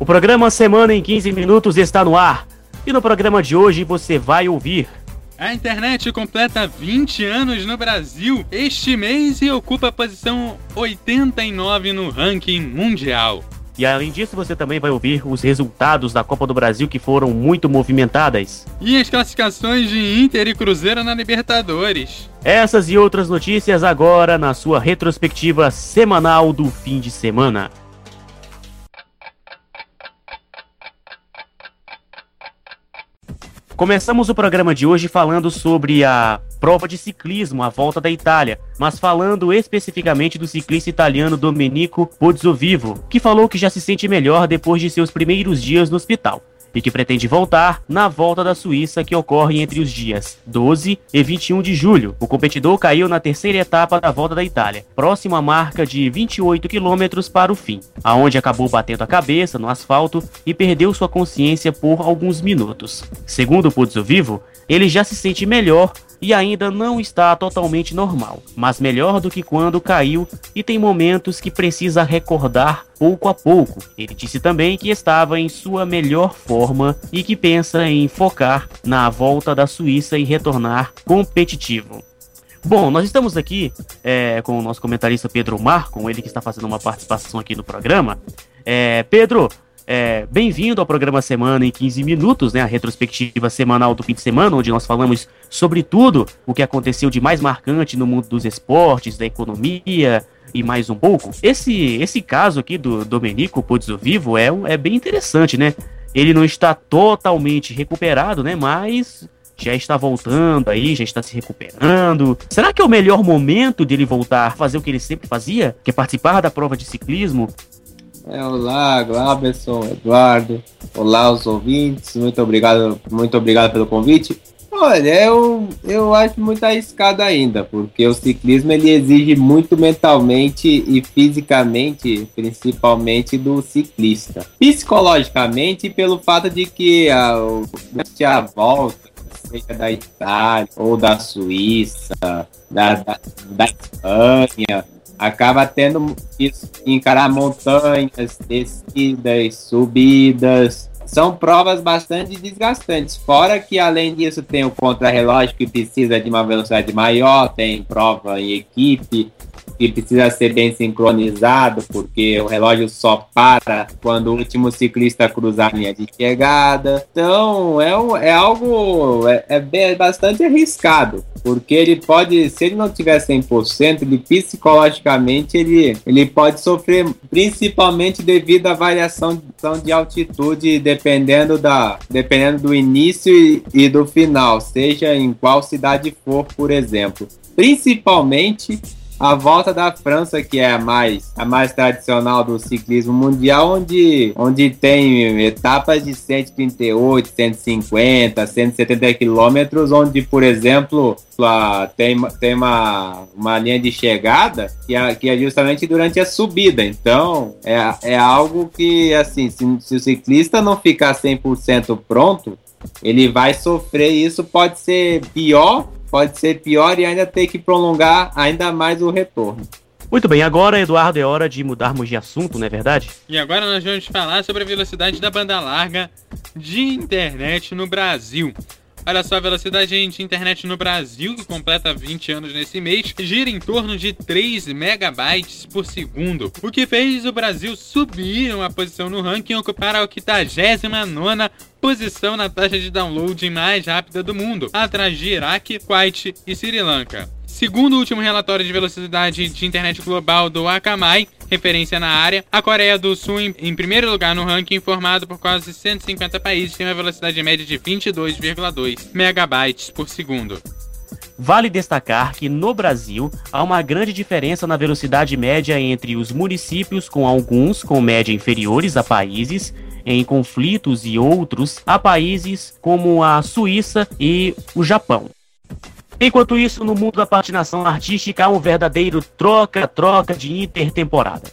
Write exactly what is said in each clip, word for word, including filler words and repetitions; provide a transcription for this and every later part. O programa Semana em quinze Minutos está no ar. E no programa de hoje você vai ouvir... A internet completa vinte anos no Brasil este mês e ocupa a posição oitenta e nove no ranking mundial. E além disso, você também vai ouvir os resultados da Copa do Brasil, que foram muito movimentadas. E as classificações de Inter e Cruzeiro na Libertadores. Essas e outras notícias agora na sua retrospectiva semanal do fim de semana. Começamos o programa de hoje falando sobre a prova de ciclismo, a Volta da Itália, mas falando especificamente do ciclista italiano Domenico Pozzovivo, que falou que já se sente melhor depois de seus primeiros dias no hospital e que pretende voltar na Volta da Suíça, que ocorre entre os dias doze e vinte e um de julho. O competidor caiu na terceira etapa da Volta da Itália, próximo à marca de vinte e oito quilômetros para o fim, aonde acabou batendo a cabeça no asfalto e perdeu sua consciência por alguns minutos. Segundo Pozzovivo, ele já se sente melhor e ainda não está totalmente normal, mas melhor do que quando caiu e tem momentos que precisa recordar pouco a pouco. Ele disse também que estava em sua melhor forma e que pensa em focar na Volta da Suíça e retornar competitivo. Bom, nós estamos aqui é, com o nosso comentarista Pedro Marco, ele que está fazendo uma participação aqui no programa. É, Pedro, É, bem-vindo ao programa Semana em quinze Minutos, né, a retrospectiva semanal do fim de semana, onde nós falamos sobre tudo o que aconteceu de mais marcante no mundo dos esportes, da economia e mais um pouco. Esse, esse caso aqui do Domenico Pozzovivo é, é bem interessante, né? Ele não está totalmente recuperado, né, mas já está voltando aí, já está se recuperando. Será que é o melhor momento dele voltar a fazer o que ele sempre fazia, que é participar da prova de ciclismo? É, olá, Glauberson, Eduardo, olá os ouvintes, muito obrigado, muito obrigado pelo convite. Olha, eu, eu acho muito arriscado ainda, porque o ciclismo ele exige muito mentalmente e fisicamente, principalmente do ciclista. Psicologicamente, pelo fato de que a, a volta, seja da Itália ou da Suíça, da, da, da Espanha... acaba tendo isso, encarar montanhas, descidas, subidas. São provas bastante desgastantes. Fora que, além disso, tem o contrarrelógio, que precisa de uma velocidade maior, tem prova em equipe, que precisa ser bem sincronizado, porque o relógio só para quando o último ciclista cruzar a linha de chegada. Então, é, um, é algo é, é, bem, é bastante arriscado, porque ele pode, se ele não tiver cem por cento, ele psicologicamente ele, ele pode sofrer, principalmente devido à variação de altitude, dependendo, da, dependendo do início e, e do final, seja em qual cidade for, por exemplo. Principalmente a Volta da França, que é a mais, a mais tradicional do ciclismo mundial, onde, onde tem etapas de cento e trinta e oito, cento e cinquenta, cento e setenta quilômetros, onde, por exemplo, a, tem, tem uma, uma linha de chegada que é, que é justamente durante a subida. Então, é, é algo que, assim, se, se o ciclista não ficar cem por cento pronto, ele vai sofrer. Isso pode ser pior, pode ser pior e ainda ter que prolongar ainda mais o retorno. Muito bem, agora, Eduardo, é hora de mudarmos de assunto, não é verdade? E agora nós vamos falar sobre a velocidade da banda larga de internet no Brasil. Olha só, a velocidade de internet no Brasil, que completa vinte anos nesse mês, gira em torno de três megabytes por segundo, o que fez o Brasil subir uma posição no ranking e ocupar a oitagésima nona posição na taxa de download mais rápida do mundo, atrás de Iraque, Kuwait e Sri Lanka. Segundo o último relatório de velocidade de internet global do Akamai, referência na área, a Coreia do Sul em primeiro lugar no ranking, formado por quase cento e cinquenta países, tem uma velocidade média de vinte e dois vírgula dois megabytes por segundo. Vale destacar que no Brasil há uma grande diferença na velocidade média entre os municípios, com alguns com média inferiores a países em conflitos e outros a países como a Suíça e o Japão. Enquanto isso, no mundo da patinação artística, há um verdadeiro troca-troca de intertemporada.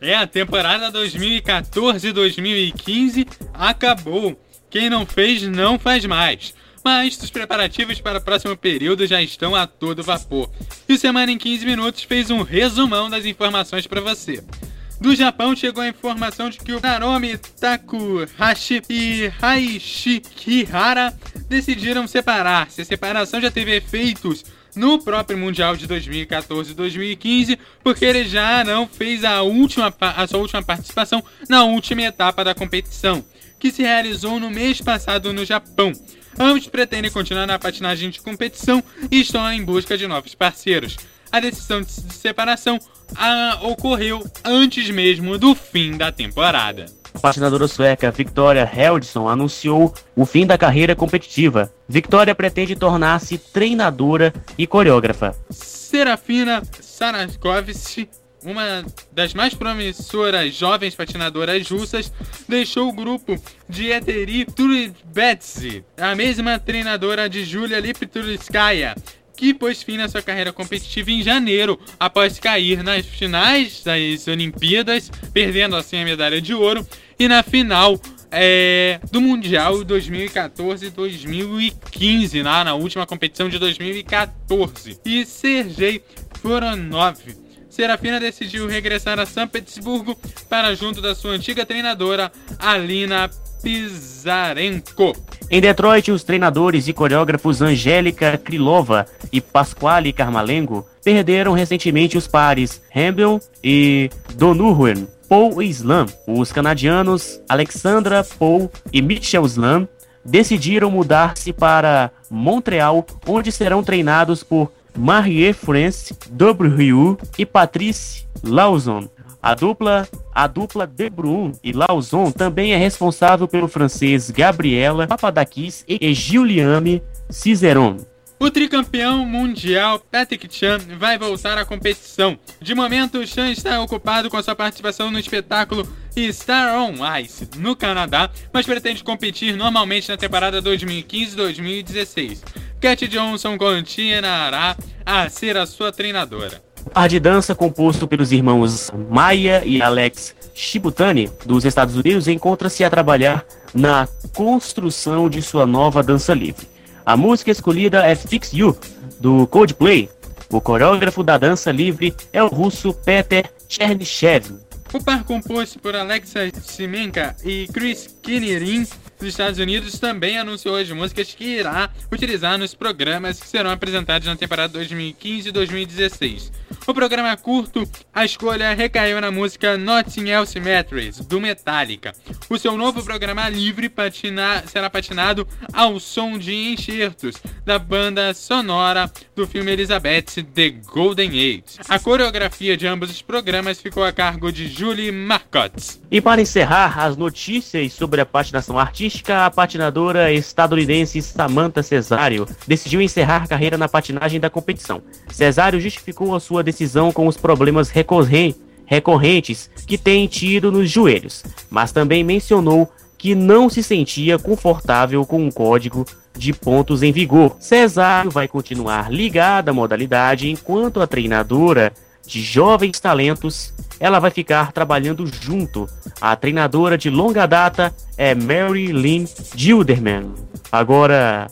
É, a temporada dois mil e catorze dois mil e quinze acabou. Quem não fez, não faz mais. Mas os preparativos para o próximo período já estão a todo vapor. E o Semana em quinze Minutos fez um resumão das informações para você. Do Japão chegou a informação de que o Haromi Takuhashi e Haishiki Hara decidiram separar-se. A separação já teve efeitos no próprio Mundial de dois mil e catorze e dois mil e quinze, porque ele já não fez a, última, a sua última participação na última etapa da competição, que se realizou no mês passado no Japão. Ambos pretendem continuar na patinagem de competição e estão em busca de novos parceiros. A decisão de separação a, ocorreu antes mesmo do fim da temporada. A patinadora sueca Victoria Heldin anunciou o fim da carreira competitiva. Victoria pretende tornar-se treinadora e coreógrafa. Serafina Sarascovice, uma das mais promissoras jovens patinadoras russas, deixou o grupo de Eteri Tutberidze, a mesma treinadora de Julia Lipituriskaya, que pôs fim na sua carreira competitiva em janeiro, após cair nas finais das Olimpíadas, perdendo assim a medalha de ouro, e na final é, do Mundial dois mil e catorze e dois mil e quinze, na, na última competição de dois mil e catorze. E Sergei Foronov. Serafina decidiu regressar a São Petersburgo para junto da sua antiga treinadora, Alina Pizarenko. Em Detroit, os treinadores e coreógrafos Angélica Krilova e Pasquale Carmalengo perderam recentemente os pares Hambel e Donohue Paul e Slam. Os canadianos Alexandra Paul e Mitchell Slam decidiram mudar-se para Montreal, onde serão treinados por Marie-France Dubreuil e Patrice Lauzon. A dupla, a dupla Dubreuil e Lauzon também é responsável pelo francês Gabriela Papadakis e Guillaume Cizeron. O tricampeão mundial Patrick Chan vai voltar à competição. De momento, Chan está ocupado com a sua participação no espetáculo Star on Ice no Canadá, mas pretende competir normalmente na temporada dois mil e quinze e dois mil e dezesseis. Kat Johnson continuará a ser a sua treinadora. O par de dança composto pelos irmãos Maya e Alex Shibutani dos Estados Unidos encontra-se a trabalhar na construção de sua nova dança livre. A música escolhida é Fix You, do Coldplay. O coreógrafo da dança livre é o russo Peter Chernyshev. O par composto por Alexa Semenka e Chris Kinerin dos Estados Unidos também anunciou as músicas que irá utilizar nos programas que serão apresentados na temporada dois mil e quinze e dois mil e dezesseis. O programa curto, a escolha recaiu na música Nothing Else Matters, do Metallica. O seu novo programa livre patina- será patinado ao som de enxertos da banda sonora do filme Elizabeth The Golden Age. A coreografia de ambos os programas ficou a cargo de Julie Marcotte. E para encerrar as notícias sobre a patinação artística, a patinadora estadunidense Samantha Cesário decidiu encerrar carreira na patinagem da competição. Cesário justificou a sua decisão com os problemas recorren- recorrentes que tem tido nos joelhos, mas também mencionou que não se sentia confortável com o código de pontos em vigor. Cesário vai continuar ligada à modalidade, enquanto a treinadora de jovens talentos, ela vai ficar trabalhando junto. A treinadora de longa data é Mary Lynn Gilderman. Agora...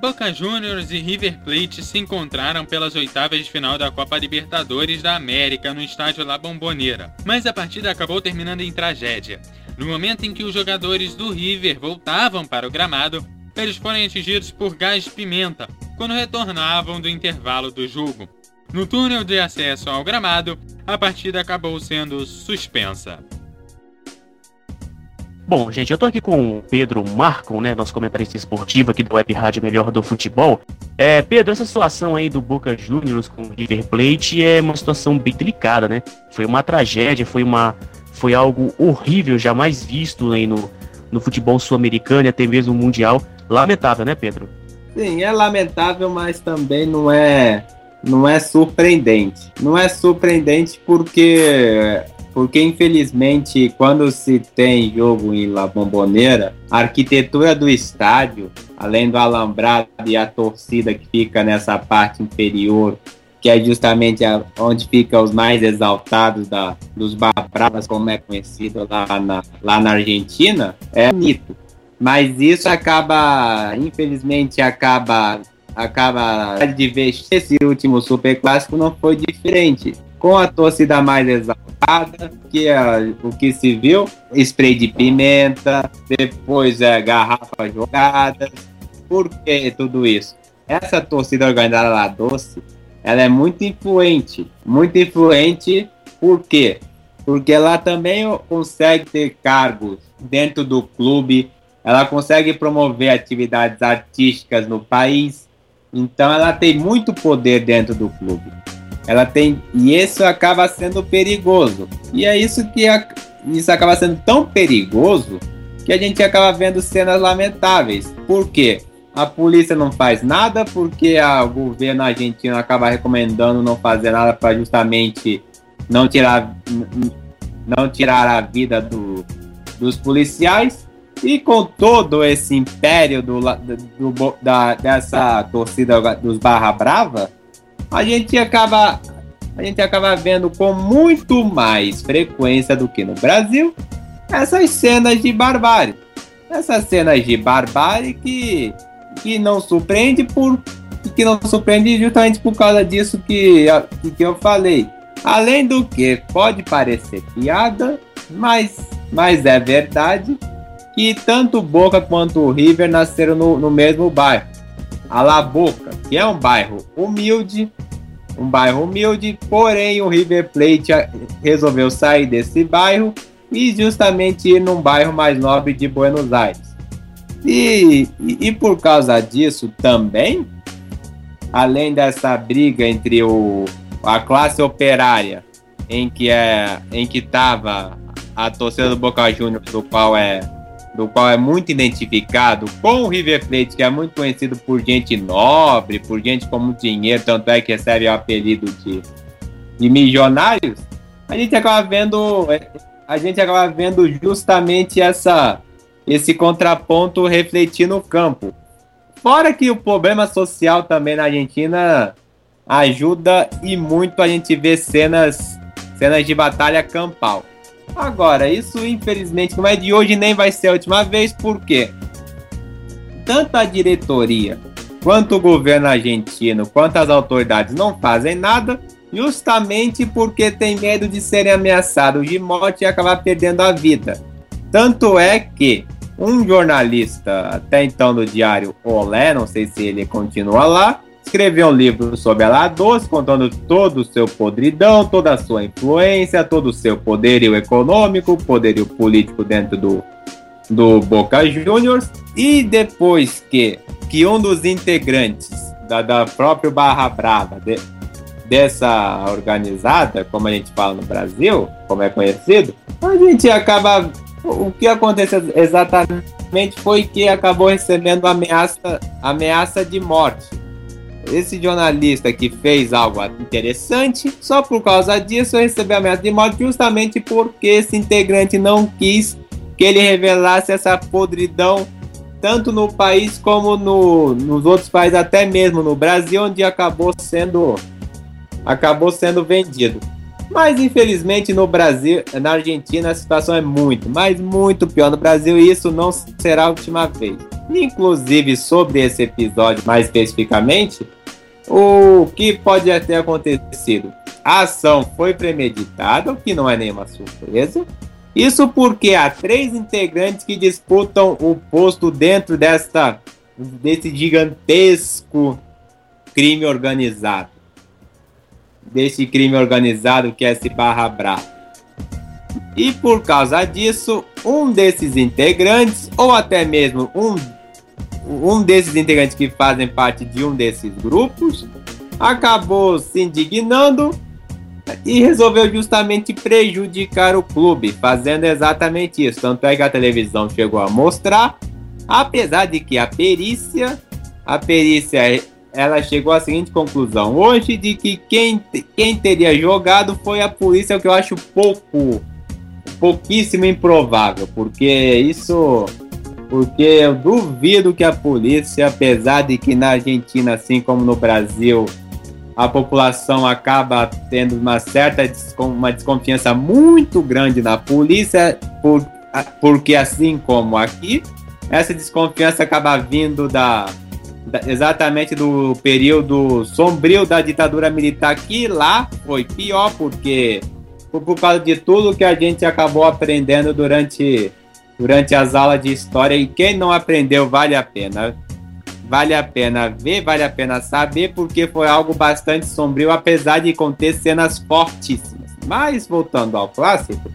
Boca Juniors e River Plate se encontraram pelas oitavas de final da Copa Libertadores da América no estádio La Bombonera, mas a partida acabou terminando em tragédia. No momento em que os jogadores do River voltavam para o gramado, eles foram atingidos por gás pimenta quando retornavam do intervalo do jogo. No túnel de acesso ao gramado, a partida acabou sendo suspensa. Bom, gente, eu tô aqui com o Pedro Marco, né, nosso comentarista esportivo aqui do Web Rádio Melhor do Futebol. É, Pedro, essa situação aí do Boca Juniors com o River Plate é uma situação bem delicada, né? Foi uma tragédia, foi, uma, foi algo horrível, jamais visto aí no, no futebol sul-americano e até mesmo mundial. Lamentável, né, Pedro? Sim, é lamentável, mas também não é, não é surpreendente. Não é surpreendente porque... Porque, infelizmente, quando se tem jogo em La Bombonera, a arquitetura do estádio, além do alambrado e a torcida que fica nessa parte inferior, que é justamente a, onde ficam os mais exaltados da, dos Barra Bravas, como é conhecido lá na, lá na Argentina, é bonito. Mas isso acaba, infelizmente, acaba acaba de ver esse último superclássico não foi diferente. Com a torcida mais exaltada, que é o que se viu, spray de pimenta, depois é, garrafas jogadas. Por que tudo isso? Essa torcida organizada La Doce, ela é muito influente. Muito influente por quê? Porque ela também consegue ter cargos dentro do clube, ela consegue promover atividades artísticas no país, então ela tem muito poder dentro do clube. Ela tem, e isso acaba sendo perigoso. E é isso que a, isso acaba sendo tão perigoso que a gente acaba vendo cenas lamentáveis. Por quê? A polícia não faz nada porque a, o governo argentino acaba recomendando não fazer nada para justamente não tirar, não tirar a vida do, dos policiais. E com todo esse império do, do, da, dessa torcida dos Barra Brava, A gente, acaba, a gente acaba vendo com muito mais frequência do que no Brasil essas cenas de barbárie. Essas cenas de barbárie que, que não surpreende por, que não surpreende justamente por causa disso que, que eu falei. Além do que pode parecer piada, mas, mas é verdade que tanto Boca quanto o River nasceram no, no mesmo bairro. A La Boca, que é um bairro humilde, um bairro humilde, porém o River Plate resolveu sair desse bairro e justamente ir num bairro mais nobre de Buenos Aires. E, e, e por causa disso também, além dessa briga entre o, a classe operária, em que é, em que estava a torcida do Boca Juniors, do qual é do qual é muito identificado com o River Plate, que é muito conhecido por gente nobre, por gente com muito dinheiro, tanto é que recebe o apelido de, de milionários, a gente acaba vendo, a gente acaba vendo justamente essa, esse contraponto refletir no campo. Fora que o problema social também na Argentina ajuda e muito a gente ver cenas, cenas de batalha campal. Agora, isso infelizmente não é de hoje nem vai ser a última vez, porque tanto a diretoria, quanto o governo argentino, quanto as autoridades não fazem nada, justamente porque tem medo de serem ameaçados de morte e acabar perdendo a vida. Tanto é que um jornalista, até então do diário Olé, não sei se ele continua lá, escreveu um livro sobre a La Doce, contando todo o seu podridão, toda a sua influência, todo o seu poderio econômico, poderio político dentro do, do Boca Juniors. E depois que, que um dos integrantes da, da própria Barra Brava, de, dessa organizada, como a gente fala no Brasil, como é conhecido, a gente acaba... O que aconteceu exatamente foi que acabou recebendo ameaça, ameaça de morte. Esse jornalista que fez algo interessante, só por causa disso recebeu a ameaça de morte, justamente porque esse integrante não quis que ele revelasse essa podridão, tanto no país como no, nos outros países, até mesmo no Brasil, onde acabou sendo, acabou sendo vendido. Mas infelizmente no Brasil, na Argentina, a situação é muito, mas muito pior no Brasil, e isso não será a última vez. Inclusive, sobre esse episódio mais especificamente, o que pode ter acontecido? A ação foi premeditada, o que não é nenhuma surpresa. Isso porque há três integrantes que disputam o posto dentro desta, desse gigantesco crime organizado. Desse crime organizado que é esse Barra Brava. E por causa disso, um desses integrantes, ou até mesmo um Um desses integrantes que fazem parte de um desses grupos, acabou se indignando e resolveu justamente prejudicar o clube, fazendo exatamente isso. Tanto é que a televisão chegou a mostrar, apesar de que a perícia, a perícia ela chegou à seguinte conclusão hoje, de que quem, quem teria jogado foi a polícia, o que eu acho pouco, pouquíssimo improvável, porque isso... Porque eu duvido que a polícia, apesar de que na Argentina, assim como no Brasil, a população acaba tendo uma certa uma desconfiança muito grande na polícia, por, porque assim como aqui, essa desconfiança acaba vindo da, exatamente do período sombrio da ditadura militar, que lá foi pior, porque por, por causa de tudo que a gente acabou aprendendo durante, durante as aulas de história, e quem não aprendeu, vale a pena. Vale a pena ver, vale a pena saber, porque foi algo bastante sombrio, apesar de conter cenas fortíssimas. Mas, voltando ao clássico,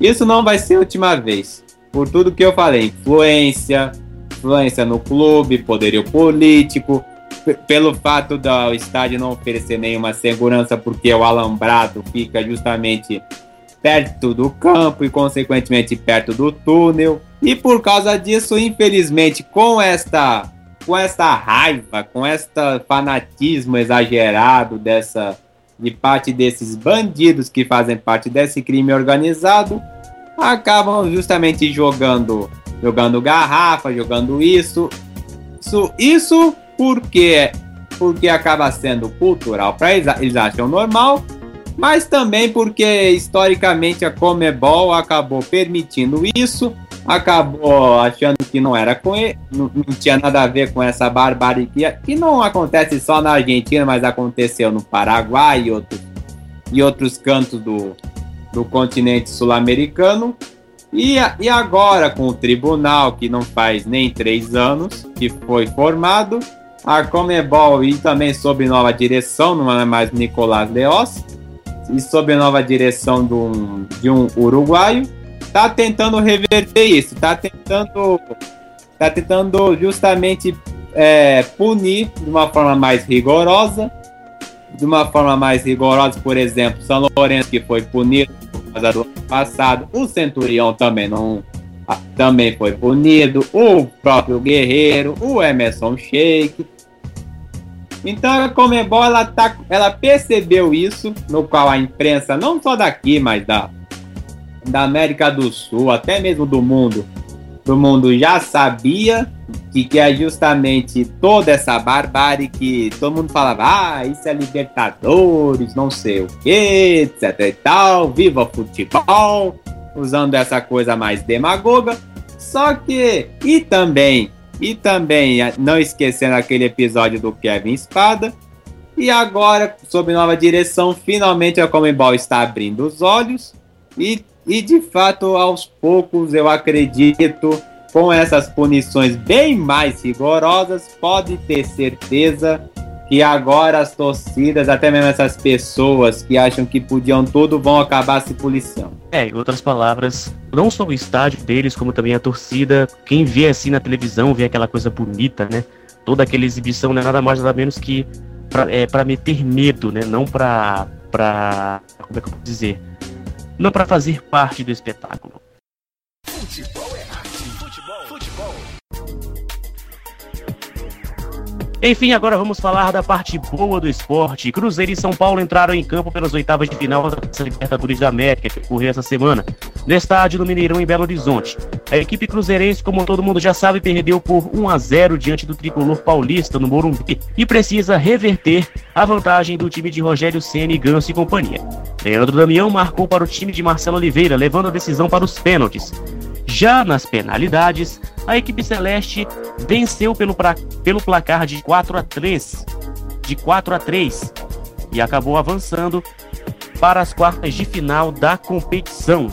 isso não vai ser a última vez. Por tudo que eu falei, influência, influência no clube, poderio político, p- pelo fato do estádio não oferecer nenhuma segurança, porque o alambrado fica justamente perto do campo e, consequentemente, perto do túnel. E por causa disso, infelizmente, com esta, com esta raiva, com este fanatismo exagerado dessa, de parte desses bandidos que fazem parte desse crime organizado, acabam justamente jogando, jogando garrafa, jogando isso, isso, isso porque, porque acaba sendo cultural para eles, eles acham normal, mas também porque historicamente a Conmebol acabou permitindo isso, acabou achando que não era com ele, não, não tinha nada a ver com essa barbaridade que não acontece só na Argentina, mas aconteceu no Paraguai e outros, e outros cantos do do continente sul-americano, e, e agora com o tribunal, que não faz nem três anos que foi formado, a Conmebol, e também sob nova direção, não é mais Nicolás Leoz, e sob nova direção de um, de um uruguaio, está tentando reverter isso, está tentando, tá tentando justamente é, punir de uma forma mais rigorosa, de uma forma mais rigorosa, por exemplo, São Lourenço, que foi punido por causa do ano passado, o Centurião também, não, também foi punido, o próprio Guerreiro, o Emerson Sheik. Então a Conmebol, ela, tá, ela percebeu isso, no qual a imprensa, não só daqui, mas da, da América do Sul, até mesmo do mundo, do mundo já sabia, que, que é justamente toda essa barbárie que todo mundo falava, ah, isso é Libertadores, não sei o que, etc e tal, viva futebol, usando essa coisa mais demagoga, só que, e também, e também, não esquecendo aquele episódio do Kevin Espada, e agora, sob nova direção, finalmente a Conmebol está abrindo os olhos, e, e de fato, aos poucos, eu acredito, com essas punições bem mais rigorosas, pode ter certeza que agora as torcidas, até mesmo essas pessoas que acham que podiam tudo, vão acabar se policiando. É, em outras palavras, não só o estádio deles, como também a torcida, quem vê assim na televisão, vê aquela coisa bonita, né? Toda aquela exibição, não é nada mais nada menos que pra, é, pra meter medo, né? Não pra, pra... como é que eu posso dizer? Não pra fazer parte do espetáculo. Enfim, agora vamos falar da parte boa do esporte. Cruzeiro e São Paulo entraram em campo pelas oitavas de final da Libertadores da América, que ocorreu essa semana, no estádio do Mineirão, em Belo Horizonte. A equipe cruzeirense, como todo mundo já sabe, perdeu por um a zero diante do tricolor paulista no Morumbi e precisa reverter a vantagem do time de Rogério Ceni, Ganso e companhia. Leandro Damião marcou para o time de Marcelo Oliveira, levando a decisão para os pênaltis. Já nas penalidades, a equipe celeste venceu pelo, pra, pelo placar de quatro a três, de quatro a três, e acabou avançando para as quartas de final da competição.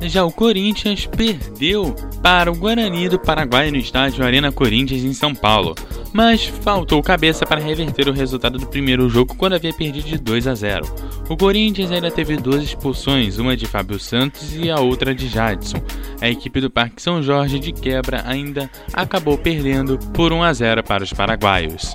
Já o Corinthians perdeu para o Guarani do Paraguai no estádio Arena Corinthians em São Paulo, mas faltou cabeça para reverter o resultado do primeiro jogo, quando havia perdido de dois a zero. O Corinthians ainda teve duas expulsões, uma de Fábio Santos e a outra de Jadson. A equipe do Parque São Jorge, de quebra, ainda acabou perdendo por um a zero para os paraguaios.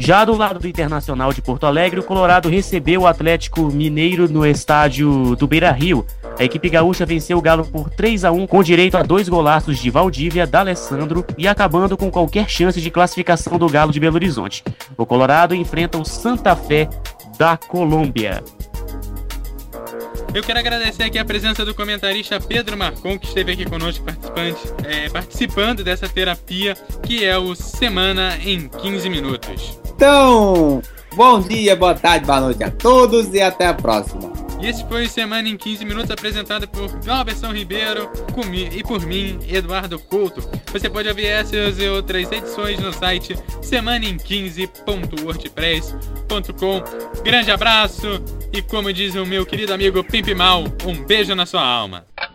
Já do lado do Internacional de Porto Alegre, o Colorado recebeu o Atlético Mineiro no estádio do Beira-Rio. A equipe gaúcha venceu o Galo por três a um, com direito a dois golaços de Valdívia, D'Alessandro, e acabando com qualquer chance de classificação do Galo de Belo Horizonte. O Colorado enfrenta o Santa Fé da Colômbia. Eu quero agradecer aqui a presença do comentarista Pedro Marco, que esteve aqui conosco participante, é, participando dessa terapia, que é o Semana em quinze Minutos. Então, bom dia, boa tarde, boa noite a todos e até a próxima. E esse foi Semana em quinze Minutos, apresentado por Glauberson Ribeiro e por mim, Eduardo Couto. Você pode ouvir essas e outras edições no site semana em quinze ponto wordpress ponto com. Grande abraço e, como diz o meu querido amigo Pimp Mal, um beijo na sua alma.